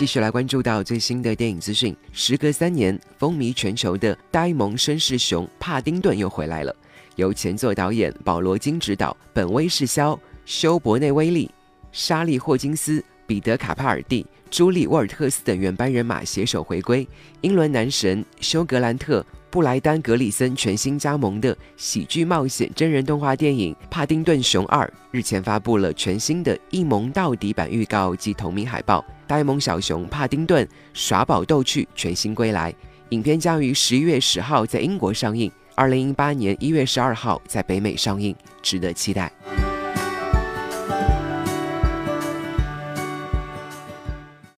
继续来关注到最新的电影资讯，时隔3年，风靡全球的呆萌绅士熊帕丁顿又回来了。由前作导演保罗金执导，本威士肖、休伯内威利、莎莉霍金斯、彼得卡帕尔蒂、朱莉沃尔特斯等原班人马携手回归。英伦男神休格兰特、布莱丹格里森全新加盟的喜剧冒险真人动画电影《帕丁顿熊2》日前发布了全新的一萌到底版预告及同名海报。呆萌小熊帕丁顿耍宝逗趣全新归来，影片将于11月10号在英国上映，2018年1月12号在北美上映，值得期待。